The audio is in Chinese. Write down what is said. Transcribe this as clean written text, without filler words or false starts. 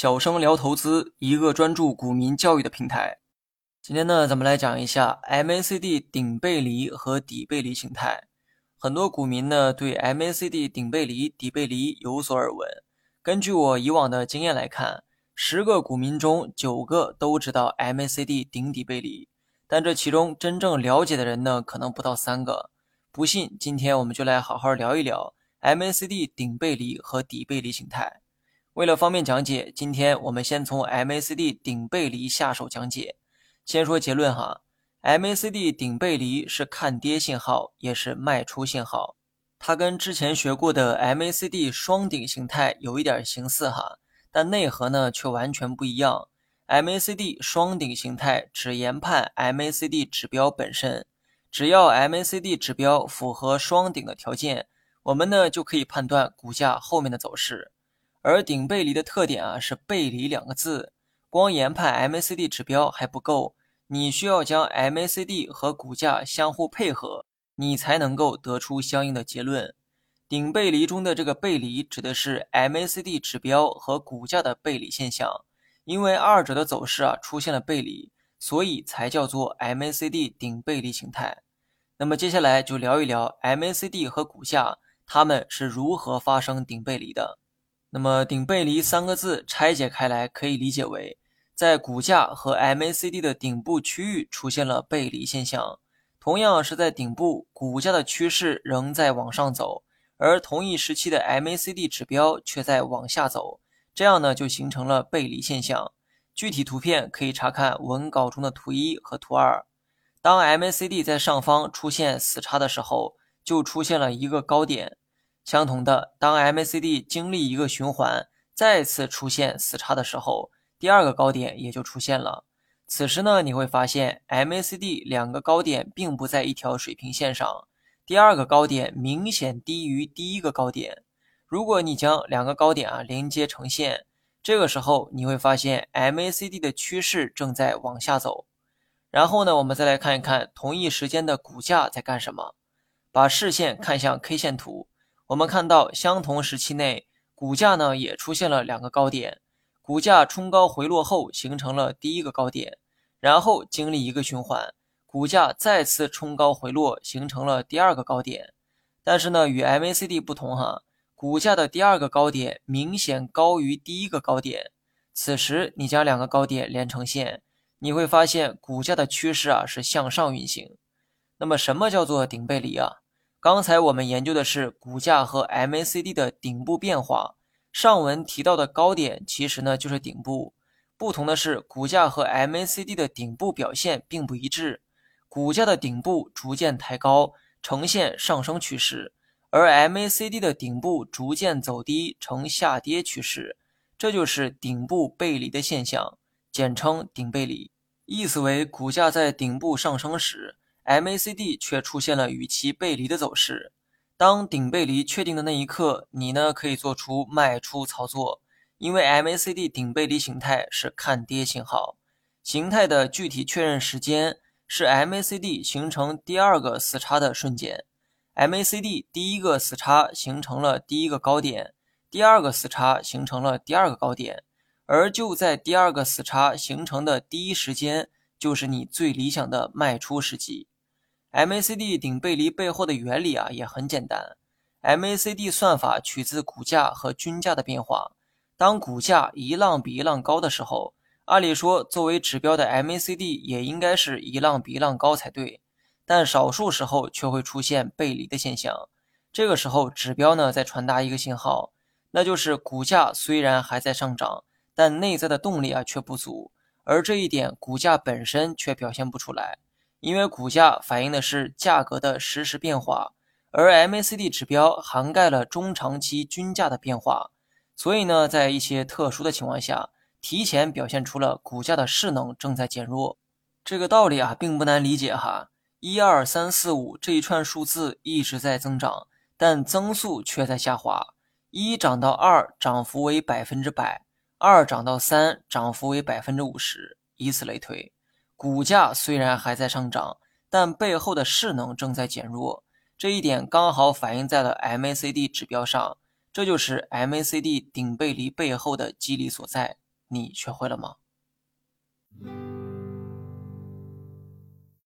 小生聊投资，一个专注股民教育的平台。今天呢，咱们来讲一下 MACD 顶背离和底背离形态。很多股民呢对 MACD 顶背离、底背离有所耳闻。根据我以往的经验来看，10个股民中9个都知道 MACD 顶底背离，但这其中真正了解的人呢，可能不到3个。不信，今天我们就来好好聊一聊 MACD 顶背离和底背离形态。为了方便讲解，今天我们先从 MACD 顶背离下手讲解。先说结论哈， MACD 顶背离是看跌信号，也是卖出信号。它跟之前学过的 MACD 双顶形态有一点形似哈，但内核呢却完全不一样。MACD 双顶形态只研判 MACD 指标本身，只要 MACD 指标符合双顶的条件，我们呢就可以判断股价后面的走势。而顶背离的特点啊是背离两个字，光研判 MACD 指标还不够，你需要将 MACD 和股价相互配合，你才能够得出相应的结论。顶背离中的这个背离指的是 MACD 指标和股价的背离现象，因为二者的走势啊出现了背离，所以才叫做 MACD 顶背离形态。那么接下来就聊一聊 MACD 和股价它们是如何发生顶背离的。那么顶背离3个字拆解开来，可以理解为在股价和 MACD 的顶部区域出现了背离现象。同样是在顶部，股价的趋势仍在往上走，而同一时期的 MACD 指标却在往下走，这样呢就形成了背离现象。具体图片可以查看文稿中的图1和图2。当 MACD 在上方出现死叉的时候，就出现了一个高点。相同的，当 MACD 经历一个循环，再次出现死叉的时候，第2个高点也就出现了。此时呢，你会发现 MACD 两个高点并不在一条水平线上，第2个高点明显低于第1个高点。如果你将两个高点连接成线，这个时候你会发现 MACD 的趋势正在往下走。然后呢，我们再来看一看同一时间的股价在干什么。把视线看向 K 线图，我们看到相同时期内股价呢也出现了两个高点，股价冲高回落后形成了第1个高点，然后经历一个循环，股价再次冲高回落形成了第2个高点。但是呢，与 MACD 不同哈，股价的第2个高点明显高于第1个高点。此时你将两个高点连成线，你会发现股价的趋势是向上运行。那么什么叫做顶背离啊？刚才我们研究的是股价和 MACD 的顶部变化，上文提到的高点其实呢就是顶部。不同的是，股价和 MACD 的顶部表现并不一致，股价的顶部逐渐抬高，呈现上升趋势，而 MACD 的顶部逐渐走低，呈下跌趋势。这就是顶部背离的现象，简称顶背离，意思为股价在顶部上升时， MACD 却出现了与其背离的走势。当顶背离确定的那一刻，你呢可以做出卖出操作，因为 MACD 顶背离形态是看跌信号。形态的具体确认时间是 MACD 形成第2个死叉的瞬间。MACD 第1个死叉形成了第1个高点，第2个死叉形成了第2个高点。而就在第2个死叉形成的第一时间，就是你最理想的卖出时机。MACD 顶背离背后的原理也很简单。MACD 算法取自股价和均价的变化。当股价一浪比一浪高的时候，按理说作为指标的 MACD 也应该是一浪比一浪高才对，但少数时候却会出现背离的现象。这个时候指标呢在传达一个信号，那就是股价虽然还在上涨，但内在的动力却不足，而这一点股价本身却表现不出来，因为股价反映的是价格的实时变化，而 MACD 指标涵盖了中长期均价的变化，所以呢，在一些特殊的情况下，提前表现出了股价的势能正在减弱。这个道理并不难理解哈。12345这一串数字一直在增长，但增速却在下滑。1涨到2涨幅为 100%，2涨到3涨幅为 50%， 以此类推。股价虽然还在上涨，但背后的势能正在减弱，这一点刚好反映在了 MACD 指标上，这就是 MACD 顶背离背后的机理所在。你学会了吗？